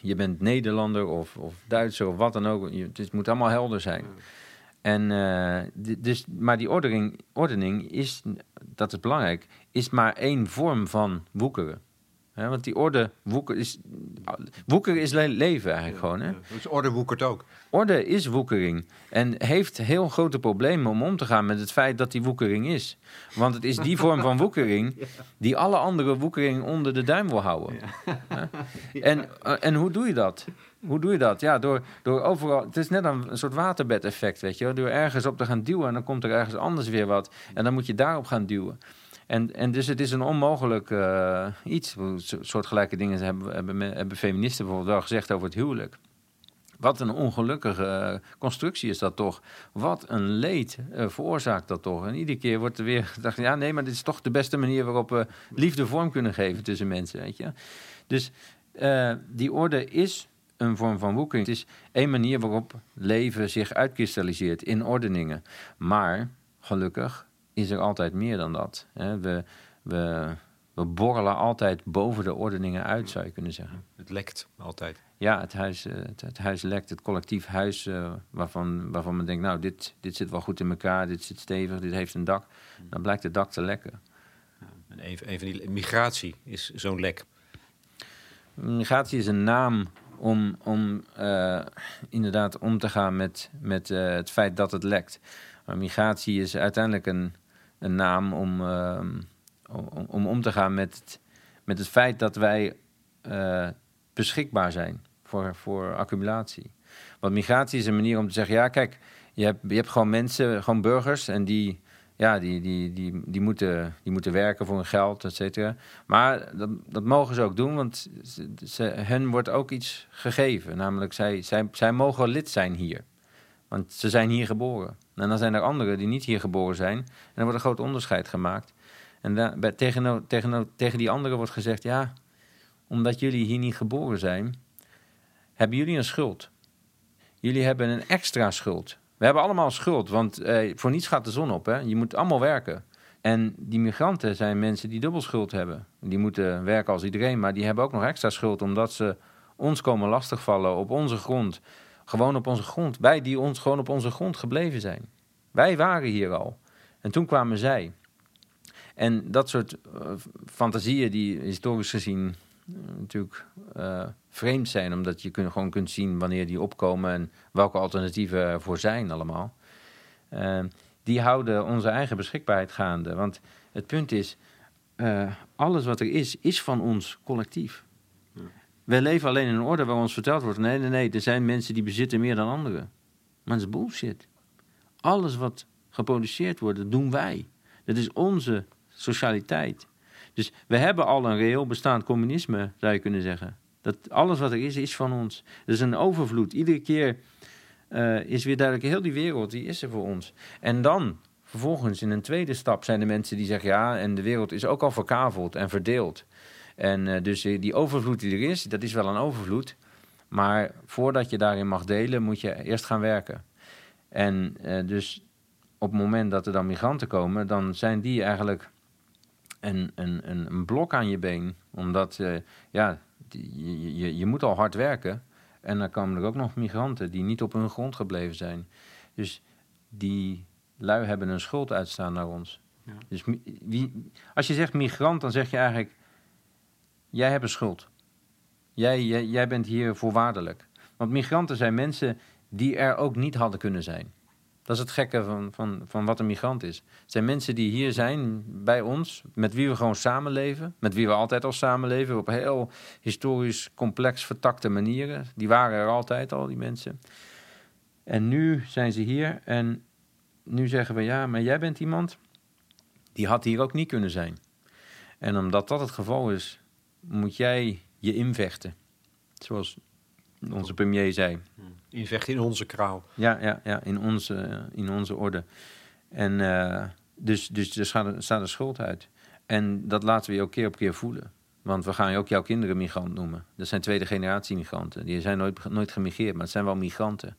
Je bent Nederlander of Duitser of wat dan ook. Het moet allemaal helder zijn. En, maar die ordening is, dat is belangrijk, is maar één vorm van woekeren. He, want die orde, woekeren is leven eigenlijk gewoon. Hè? Dus orde woekert ook. Orde is woekering en heeft heel grote problemen om te gaan met het feit dat die woekering is. Want het is die vorm van woekering die alle andere woekering onder de duim wil houden. Ja. En hoe doe je dat? Ja, door overal... Het is net een soort waterbedeffect, weet je. Door ergens op te gaan duwen en dan komt er ergens anders weer wat. En dan moet je daarop gaan duwen. En dus het is een onmogelijk iets. Soortgelijke dingen hebben feministen bijvoorbeeld wel gezegd over het huwelijk. Wat een ongelukkige constructie is dat toch. Wat een leed veroorzaakt dat toch. En iedere keer wordt er weer gedacht... ja, nee, maar dit is toch de beste manier waarop we liefde vorm kunnen geven tussen mensen, weet je. Dus die orde is... een vorm van woekering. Het is één manier waarop leven zich uitkristalliseert in ordeningen. Maar gelukkig is er altijd meer dan dat. We borrelen altijd boven de ordeningen uit, zou je kunnen zeggen. Het lekt altijd. Ja, het huis lekt. Het collectief huis waarvan men denkt... nou, dit zit wel goed in elkaar, dit zit stevig, dit heeft een dak. Dan blijkt het dak te lekken. En een van die migratie is zo'n lek. Migratie is een naam... om inderdaad om te gaan met het feit dat het lekt. Maar migratie is uiteindelijk een naam om te gaan met het feit dat wij beschikbaar zijn voor accumulatie. Want migratie is een manier om te zeggen... ja, kijk, je hebt gewoon mensen, gewoon burgers... en die moeten werken voor hun geld, et cetera. Maar dat mogen ze ook doen, want hen wordt ook iets gegeven. Namelijk, zij mogen lid zijn hier. Want ze zijn hier geboren. En dan zijn er anderen die niet hier geboren zijn. En er wordt een groot onderscheid gemaakt. En tegen die anderen wordt gezegd... ja, omdat jullie hier niet geboren zijn... hebben jullie een schuld. Jullie hebben een extra schuld... We hebben allemaal schuld, want voor niets gaat de zon op. Hè? Je moet allemaal werken. En die migranten zijn mensen die dubbel schuld hebben. Die moeten werken als iedereen, maar die hebben ook nog extra schuld... omdat ze ons komen lastigvallen op onze grond. Gewoon op onze grond. Wij die ons gewoon op onze grond gebleven zijn. Wij waren hier al. En toen kwamen zij. En dat soort fantasieën die historisch gezien natuurlijk... vreemd zijn, omdat je gewoon kunt zien wanneer die opkomen... en welke alternatieven er voor zijn allemaal. Die houden onze eigen beschikbaarheid gaande. Want het punt is, alles wat er is van ons collectief. Ja. Wij leven alleen in een orde waar ons verteld wordt... nee, er zijn mensen die bezitten meer dan anderen. Maar dat is bullshit. Alles wat geproduceerd wordt, dat doen wij. Dat is onze socialiteit. Dus we hebben al een reëel bestaand communisme, zou je kunnen zeggen... Dat alles wat er is, is van ons. Dat is een overvloed. Iedere keer is weer duidelijk, heel die wereld, die is er voor ons. En dan, vervolgens, in een tweede stap zijn er mensen die zeggen... ja, en de wereld is ook al verkaveld en verdeeld. En dus die overvloed die er is, dat is wel een overvloed. Maar voordat je daarin mag delen, moet je eerst gaan werken. En dus op het moment dat er dan migranten komen... dan zijn die eigenlijk een blok aan je been. Omdat, je moet al hard werken... En dan komen er ook nog migranten die niet op hun grond gebleven zijn. Dus die lui hebben een schuld uitstaan naar ons. Ja. Dus als je zegt migrant, dan zeg je eigenlijk... jij hebt een schuld. Jij bent hier voorwaardelijk. Want migranten zijn mensen die er ook niet hadden kunnen zijn. Dat is het gekke van wat een migrant is. Het zijn mensen die hier zijn bij ons, met wie we gewoon samenleven. Met wie we altijd al samenleven, op heel historisch complex vertakte manieren. Die waren er altijd al, die mensen. En nu zijn ze hier en nu zeggen we, ja, maar jij bent iemand die had hier ook niet kunnen zijn. En omdat dat het geval is, moet jij je invechten. Zoals onze premier zei. Invecht in onze kraal. Ja, in onze orde. En dus staat de schuld uit. En dat laten we je ook keer op keer voelen. Want we gaan je ook jouw kinderen migrant noemen. Dat zijn tweede generatie migranten. Die zijn nooit gemigreerd, maar het zijn wel migranten.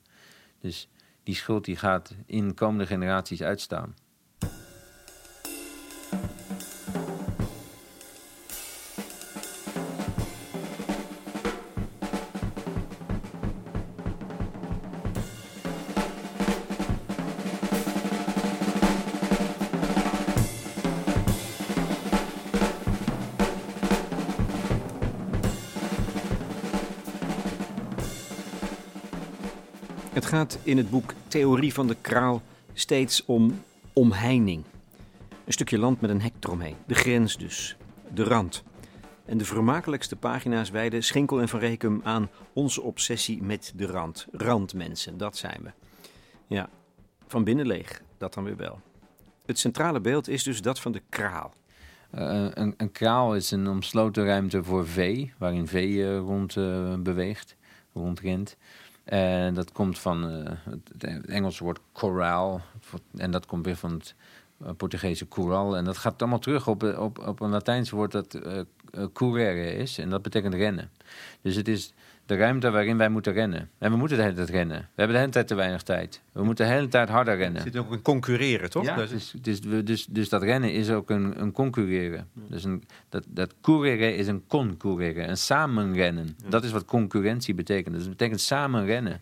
Dus die schuld die gaat in komende generaties uitstaan. Het gaat in het boek Theorie van de kraal steeds om omheining. Een stukje land met een hek eromheen. De grens dus. De rand. En de vermakelijkste pagina's wijden Schinkel en Van Reekum aan onze obsessie met de rand. Randmensen, dat zijn we. Ja, van binnen leeg, dat dan weer wel. Het centrale beeld is dus dat van de kraal. Een kraal is een omsloten ruimte voor vee, waarin vee rondrent. En dat komt van het Engelse woord corral. En dat komt weer van het Portugese curral. En dat gaat allemaal terug op een Latijns woord dat currere is. En dat betekent rennen. Dus het is de ruimte waarin wij moeten rennen. En we moeten de hele tijd rennen. We hebben de hele tijd te weinig tijd. We moeten de hele tijd harder rennen. Er zit ook een concurreren, toch? Ja, dus dat rennen is ook een concurreren. Ja. Dus dat curreren is een concurreren. Een samenrennen. Ja. Dat is wat concurrentie betekent. Dus het betekent samenrennen.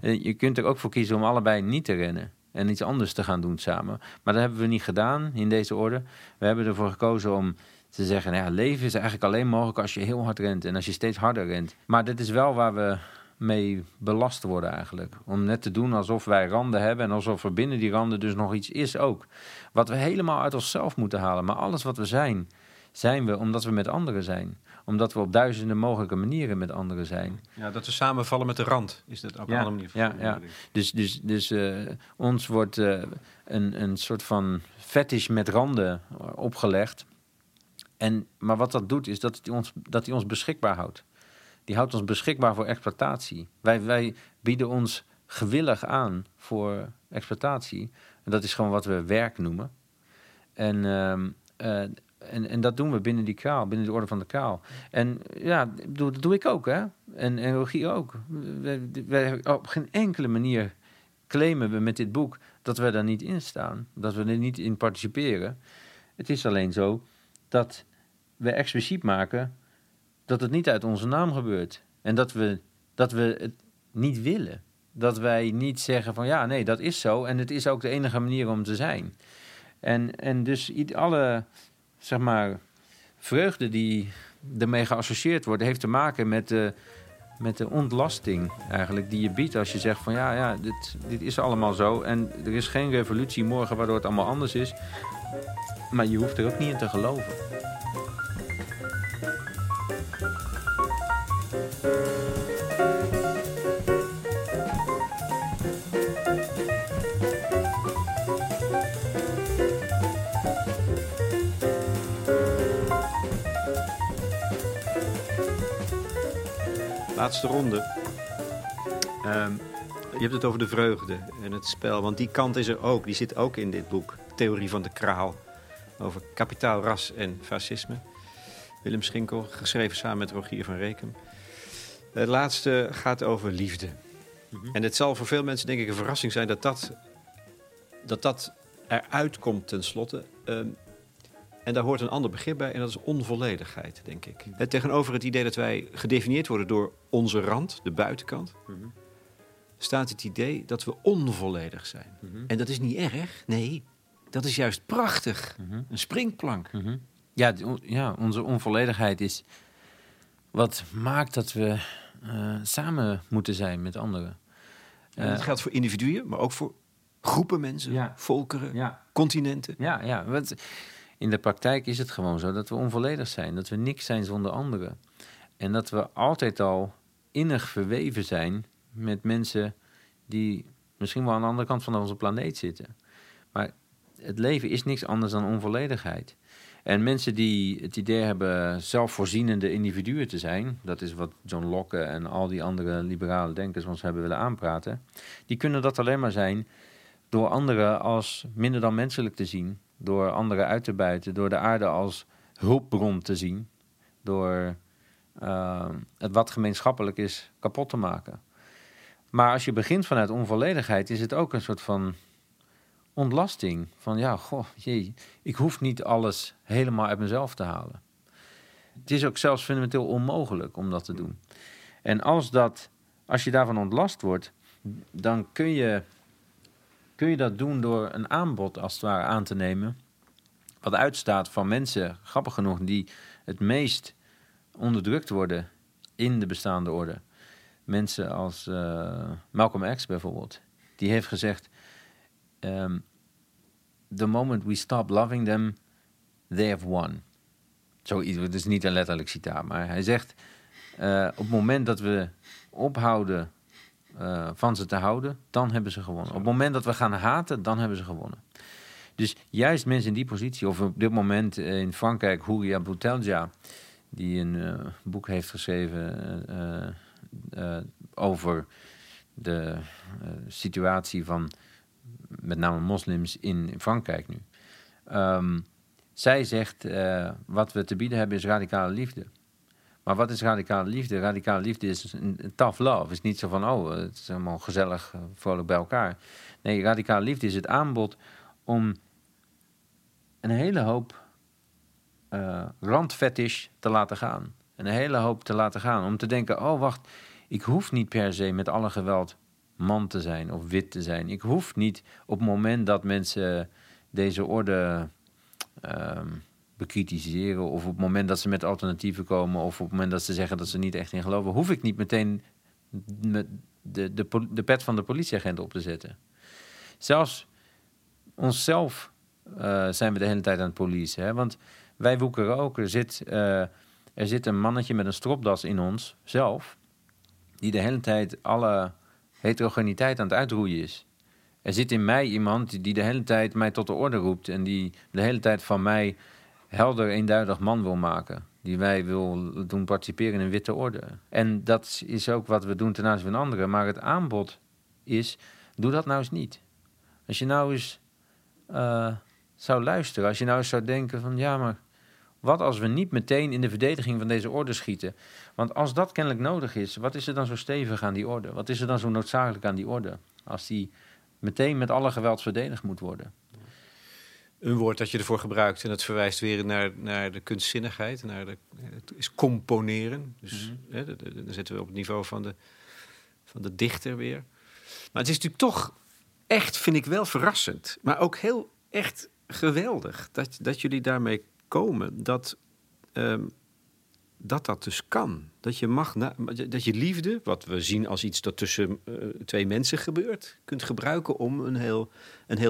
Je kunt er ook voor kiezen om allebei niet te rennen. En iets anders te gaan doen samen. Maar dat hebben we niet gedaan in deze orde. We hebben ervoor gekozen om... te zeggen, nou ja, leven is eigenlijk alleen mogelijk als je heel hard rent en als je steeds harder rent. Maar dit is wel waar we mee belast worden eigenlijk. Om net te doen alsof wij randen hebben en alsof er binnen die randen dus nog iets is ook. Wat we helemaal uit onszelf moeten halen. Maar alles wat we zijn, zijn we omdat we met anderen zijn. Omdat we op duizenden mogelijke manieren met anderen zijn. Ja, dat we samenvallen met de rand, is dat op een andere manier. Ja. Dus ons wordt een soort van fetish met randen opgelegd. Maar wat dat doet, is dat hij ons beschikbaar houdt. Die houdt ons beschikbaar voor exploitatie. Wij bieden ons gewillig aan voor exploitatie. En dat is gewoon wat we werk noemen. En dat doen we binnen die kraal, binnen de orde van de kraal. En ja, dat doe ik ook, hè. En Rogier ook. Wij op geen enkele manier claimen we met dit boek dat we daar niet in staan. Dat we er niet in participeren. Het is alleen zo dat we expliciet maken dat het niet uit onze naam gebeurt. En dat we het niet willen. Dat wij niet zeggen van ja, nee, dat is zo. En het is ook de enige manier om te zijn. En dus alle, zeg maar, vreugde die ermee geassocieerd wordt... heeft te maken met de ontlasting eigenlijk die je biedt. Als je zegt van ja, dit is allemaal zo. En er is geen revolutie morgen waardoor het allemaal anders is. Maar je hoeft er ook niet in te geloven. Laatste ronde. Je hebt het over de vreugde en het spel. Want die kant is er ook. Die zit ook in dit boek. Theorie van de kraal. Over kapitaal, ras en fascisme. Willem Schinkel, geschreven samen met Rogier van Reekum. Het laatste gaat over liefde. Mm-hmm. En het zal voor veel mensen denk ik een verrassing zijn dat eruit komt tenslotte. En daar hoort een ander begrip bij en dat is onvolledigheid, denk ik. Mm-hmm. En tegenover het idee dat wij gedefinieerd worden door onze rand, de buitenkant... Mm-hmm. staat het idee dat we onvolledig zijn. Mm-hmm. En dat is niet erg, nee, dat is juist prachtig. Mm-hmm. Een springplank. Mm-hmm. Ja, onze onvolledigheid is wat maakt dat we samen moeten zijn met anderen. Dat geldt voor individuen, maar ook voor groepen mensen, volkeren, continenten. Ja, want in de praktijk is het gewoon zo dat we onvolledig zijn. Dat we niks zijn zonder anderen. En dat we altijd al innig verweven zijn met mensen die misschien wel aan de andere kant van onze planeet zitten. Maar het leven is niks anders dan onvolledigheid. En mensen die het idee hebben zelfvoorzienende individuen te zijn... dat is wat John Locke en al die andere liberale denkers ons hebben willen aanpraten... die kunnen dat alleen maar zijn door anderen als minder dan menselijk te zien... door anderen uit te buiten, door de aarde als hulpbron te zien... door het wat gemeenschappelijk is kapot te maken. Maar als je begint vanuit onvolledigheid is het ook een soort van... ontlasting van ik hoef niet alles helemaal uit mezelf te halen. Het is ook zelfs fundamenteel onmogelijk om dat te doen. En als je daarvan ontlast wordt, dan kun je dat doen door een aanbod als het ware aan te nemen, wat uitstaat van mensen, grappig genoeg, die het meest onderdrukt worden in de bestaande orde. Mensen als Malcolm X bijvoorbeeld, die heeft gezegd, the moment we stop loving them, they have won. Zoiets, het is niet een letterlijk citaat, maar hij zegt... op het moment dat we ophouden van ze te houden, dan hebben ze gewonnen. Op het moment dat we gaan haten, dan hebben ze gewonnen. Dus juist mensen in die positie, of op dit moment in Frankrijk... Houria Boutelja, die een boek heeft geschreven over de situatie van... met name moslims in Frankrijk nu. Zij zegt, wat we te bieden hebben is radicale liefde. Maar wat is radicale liefde? Radicale liefde is een tough love. Is niet zo van, het is helemaal gezellig, vrolijk bij elkaar. Nee, radicale liefde is het aanbod om een hele hoop randfetish te laten gaan. Een hele hoop te laten gaan. Om te denken, wacht, ik hoef niet per se met alle geweld... man te zijn of wit te zijn. Ik hoef niet op het moment dat mensen deze orde bekritiseren... of op het moment dat ze met alternatieven komen... of op het moment dat ze zeggen dat ze niet echt in geloven... hoef ik niet meteen de pet van de politieagent op te zetten. Zelfs onszelf zijn we de hele tijd aan het policen. Hè? Want wij woekeren ook. Er zit een mannetje met een stropdas in ons, zelf... die de hele tijd alle... heterogeniteit aan het uitroeien is. Er zit in mij iemand die de hele tijd mij tot de orde roept... en die de hele tijd van mij helder, eenduidig man wil maken. Die mij wil doen participeren in een witte orde. En dat is ook wat we doen ten aanzien van anderen. Maar het aanbod is, doe dat nou eens niet. Als je nou eens zou luisteren, als je nou eens zou denken van... ja, maar wat als we niet meteen in de verdediging van deze orde schieten? Want als dat kennelijk nodig is, wat is er dan zo stevig aan die orde? Wat is er dan zo noodzakelijk aan die orde? Als die meteen met alle geweld verdedigd moet worden. Een woord dat je ervoor gebruikt, en dat verwijst weer naar de kunstzinnigheid. Het is componeren. Dus dan zitten we op het niveau van de dichter weer. Maar het is natuurlijk toch echt, vind ik wel verrassend. Maar ook heel echt geweldig dat jullie daarmee... komen, dat dus kan. Dat je dat je liefde, wat we zien als iets dat tussen twee mensen gebeurt... kunt gebruiken om een heel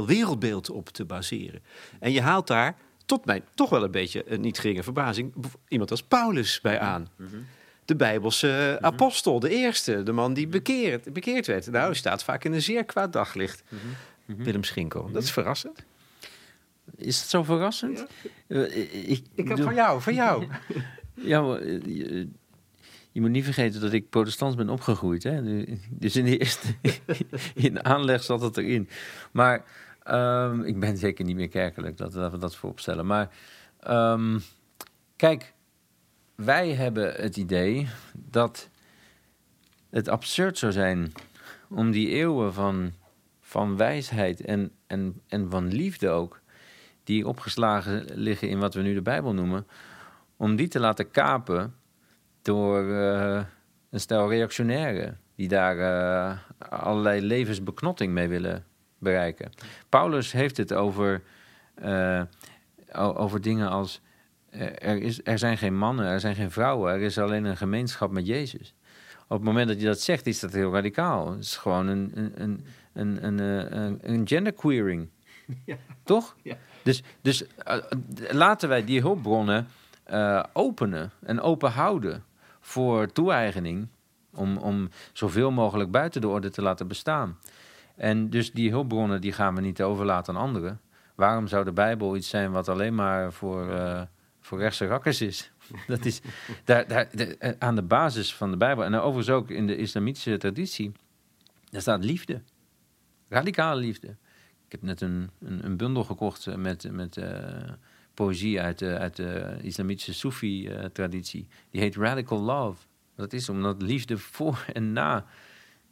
wereldbeeld op te baseren. En je haalt daar, tot mijn toch wel een beetje niet geringe verbazing... iemand als Paulus bij aan. Mm-hmm. De Bijbelse apostel, de eerste, de man die bekeerd werd. Nou, hij staat vaak in een zeer kwaad daglicht. Mm-hmm. Mm-hmm. Willem Schinkel, dat is verrassend. Is dat zo verrassend? Ja. Ik heb van jou. Ja, maar, Je moet niet vergeten dat ik protestants ben opgegroeid. Hè? Dus in de eerste in aanleg zat het erin. Maar ik ben zeker niet meer kerkelijk, dat we dat vooropstellen. Maar kijk, wij hebben het idee dat het absurd zou zijn om die eeuwen van wijsheid en van liefde ook, die opgeslagen liggen in wat we nu de Bijbel noemen, om die te laten kapen door een stel reactionairen die daar allerlei levensbeknotting mee willen bereiken. Paulus heeft het over dingen als er zijn geen mannen, er zijn geen vrouwen, er is alleen een gemeenschap met Jezus. Op het moment dat je dat zegt, is dat heel radicaal. Het is gewoon een genderqueering. Ja. Toch? Ja. Dus laten wij die hulpbronnen openen en open houden voor toe-eigening, om zoveel mogelijk buiten de orde te laten bestaan. En dus die hulpbronnen die gaan we niet overlaten aan anderen. Waarom zou de Bijbel iets zijn wat alleen maar voor rechtse rakkers is? Dat is aan de basis van de Bijbel. En overigens ook in de islamitische traditie, daar staat liefde. Radicale liefde. Ik heb net een bundel gekocht met poëzie uit de islamitische Soefi-traditie. Die heet Radical Love. Dat is omdat liefde voor en na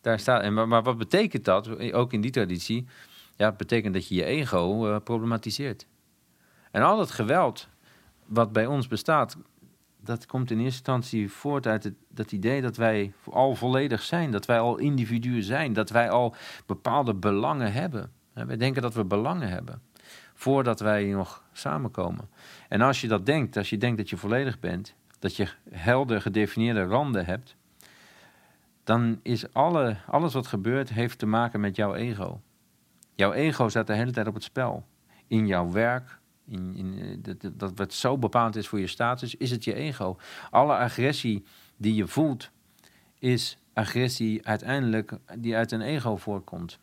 daar staat. Maar wat betekent dat, ook in die traditie? Ja, het betekent dat je je ego problematiseert. En al dat geweld wat bij ons bestaat, dat komt in eerste instantie voort uit dat idee dat wij al volledig zijn. Dat wij al individuen zijn. Dat wij al bepaalde belangen hebben. Wij denken dat we belangen hebben voordat wij nog samenkomen. En als je denkt dat je volledig bent, dat je helder gedefinieerde randen hebt, dan is alles wat gebeurt heeft te maken met jouw ego. Jouw ego staat de hele tijd op het spel. In jouw werk, dat wat zo bepaald is voor je status, is het je ego. Alle agressie die je voelt, is agressie uiteindelijk die uit een ego voortkomt.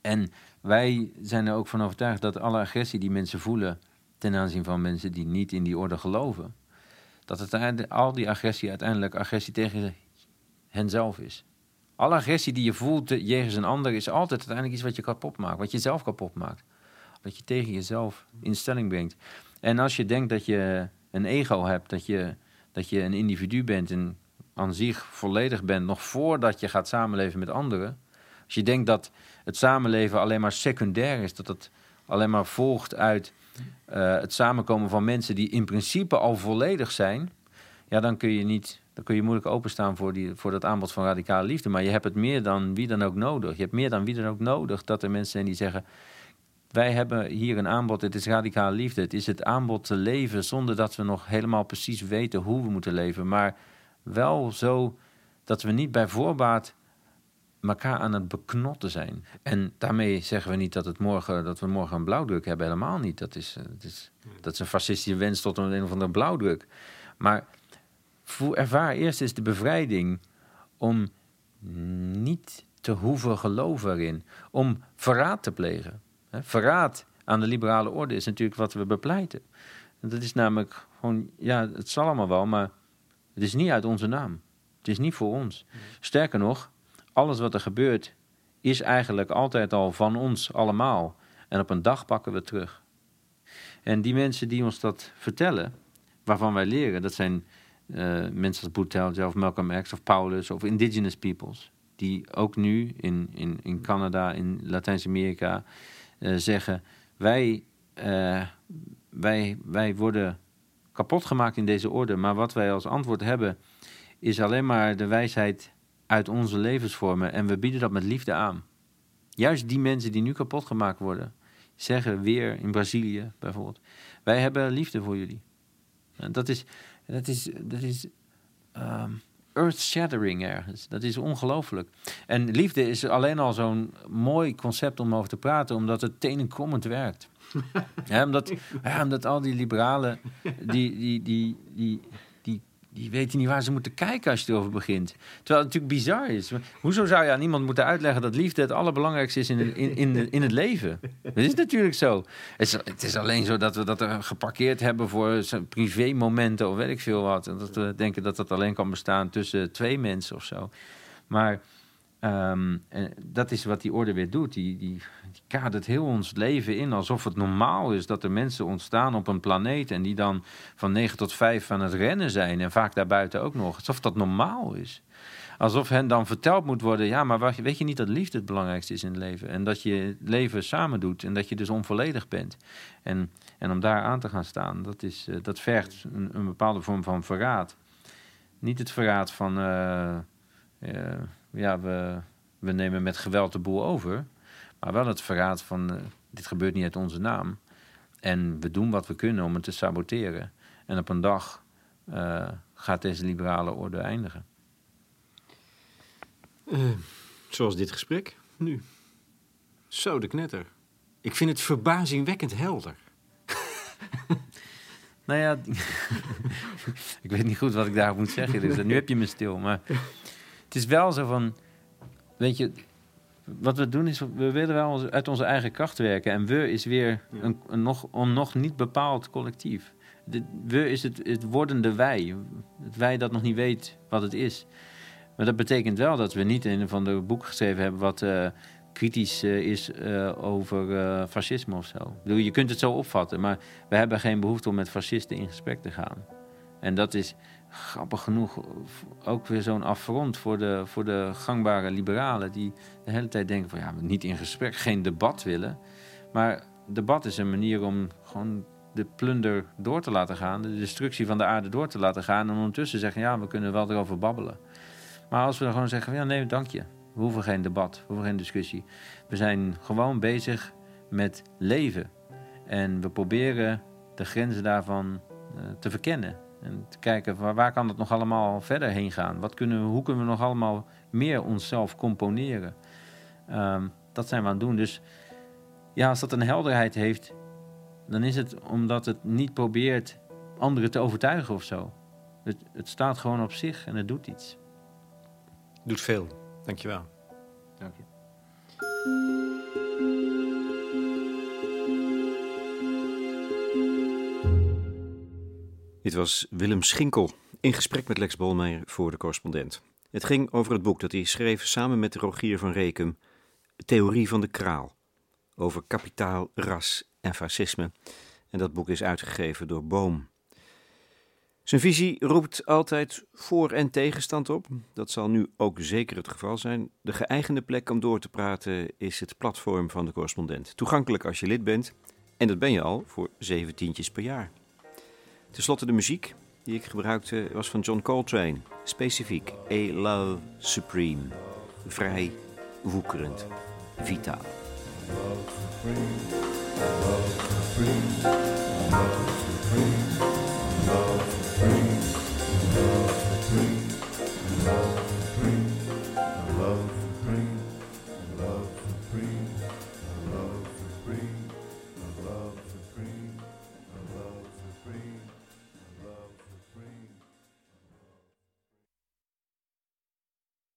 En wij zijn er ook van overtuigd dat alle agressie die mensen voelen ten aanzien van mensen die niet in die orde geloven, dat het al die agressie uiteindelijk agressie tegen henzelf is. Alle agressie die je voelt jegens een ander is altijd uiteindelijk iets wat je kapot maakt, wat je zelf kapot maakt. Dat je tegen jezelf in stelling brengt. En als je denkt dat je een ego hebt, dat je een individu bent en aan zich volledig bent, nog voordat je gaat samenleven met anderen. Als je denkt dat het samenleven alleen maar secundair is, dat het alleen maar volgt uit het samenkomen van mensen die in principe al volledig zijn, ja, dan kun je moeilijk openstaan voor dat aanbod van radicale liefde. Maar je hebt het meer dan wie dan ook nodig. Je hebt meer dan wie dan ook nodig dat er mensen zijn die zeggen: wij hebben hier een aanbod, het is radicale liefde. Het is het aanbod te leven zonder dat we nog helemaal precies weten hoe we moeten leven. Maar wel zo dat we niet bij voorbaat elkaar aan het beknotten zijn. En daarmee zeggen we niet dat we morgen een blauwdruk hebben. Helemaal niet. Dat is een fascistische wens tot een of andere blauwdruk. Maar ervaar eerst eens de bevrijding om niet te hoeven geloven erin. Om verraad te plegen. Verraad aan de liberale orde is natuurlijk wat we bepleiten. Dat is namelijk gewoon, ja, het zal allemaal wel, maar het is niet uit onze naam. Het is niet voor ons. Sterker nog, alles wat er gebeurt is eigenlijk altijd al van ons allemaal. En op een dag pakken we het terug. En die mensen die ons dat vertellen, waarvan wij leren, dat zijn mensen als Boutelja of Malcolm X of Paulus of indigenous peoples. Die ook nu in Canada, in Latijns-Amerika zeggen: wij worden kapot gemaakt in deze orde. Maar wat wij als antwoord hebben is alleen maar de wijsheid uit onze levensvormen. En we bieden dat met liefde aan. Juist die mensen die nu kapot gemaakt worden, zeggen weer in Brazilië bijvoorbeeld: wij hebben liefde voor jullie. En dat is earth-shattering ergens. Dat is ongelooflijk. En liefde is alleen al zo'n mooi concept om over te praten, omdat het tenenkomend werkt. Omdat al die liberalen, die die weten niet waar ze moeten kijken als je erover begint. Terwijl het natuurlijk bizar is. Maar hoezo zou je aan iemand moeten uitleggen dat liefde het allerbelangrijkste is in het leven? Dat is natuurlijk zo. Het is alleen zo dat we dat er geparkeerd hebben voor privémomenten of weet ik veel wat. En dat we denken dat dat alleen kan bestaan tussen twee mensen of zo. Maar dat is wat die orde weer doet. Die kadert heel ons leven in alsof het normaal is dat er mensen ontstaan op een planeet en die dan van 9 tot 5 aan het rennen zijn en vaak daarbuiten ook nog. Alsof dat normaal is. Alsof hen dan verteld moet worden, ja, maar weet je niet dat liefde het belangrijkste is in het leven? En dat je het leven samen doet en dat je dus onvolledig bent. En om daar aan te gaan staan, dat vergt een bepaalde vorm van verraad. Niet het verraad van we nemen met geweld de boel over. Maar wel het verraad van, dit gebeurt niet uit onze naam. En we doen wat we kunnen om het te saboteren. En op een dag gaat deze liberale orde eindigen. Zoals dit gesprek nu. Zo de knetter. Ik vind het verbazingwekkend helder. Nou ja, ik weet niet goed wat ik daarop moet zeggen. Dus nu heb je me stil. Maar het is wel zo van, weet je, wat we doen is, we willen wel uit onze eigen kracht werken. En we is weer een nog niet bepaald collectief. We is het wordende wij. Het wij dat nog niet weet wat het is. Maar dat betekent wel dat we niet een van de boeken geschreven hebben wat kritisch is over fascisme of zo. Ik bedoel, je kunt het zo opvatten, maar we hebben geen behoefte om met fascisten in gesprek te gaan. En dat is grappig genoeg ook weer zo'n affront voor de gangbare liberalen die de hele tijd denken van, ja, niet in gesprek, geen debat willen. Maar debat is een manier om gewoon de plunder door te laten gaan, de destructie van de aarde door te laten gaan en ondertussen zeggen, ja, we kunnen wel erover babbelen. Maar als we dan gewoon zeggen, ja, nee, dank je. We hoeven geen debat, we hoeven geen discussie. We zijn gewoon bezig met leven. En we proberen de grenzen daarvan te verkennen. En te kijken, waar kan dat nog allemaal verder heen gaan? Hoe kunnen we nog allemaal meer onszelf componeren? Dat zijn we aan het doen. Dus ja, als dat een helderheid heeft, dan is het omdat het niet probeert anderen te overtuigen of zo. Het staat gewoon op zich en het doet iets. Doet veel. Dankjewel. Dank je. Dit was Willem Schinkel in gesprek met Lex Bolmeijer voor De Correspondent. Het ging over het boek dat hij schreef samen met Rogier van Reekum, Theorie van de kraal, over kapitaal, ras en fascisme. En dat boek is uitgegeven door Boom. Zijn visie roept altijd voor- en tegenstand op. Dat zal nu ook zeker het geval zijn. De geëigende plek om door te praten is het platform van De Correspondent. Toegankelijk als je lid bent. En dat ben je al voor 7 tientjes per jaar. Ten slotte de muziek die ik gebruikte was van John Coltrane. Specifiek A Love Supreme. Vrij, woekerend, vitaal. A love supreme, a love supreme, a love supreme.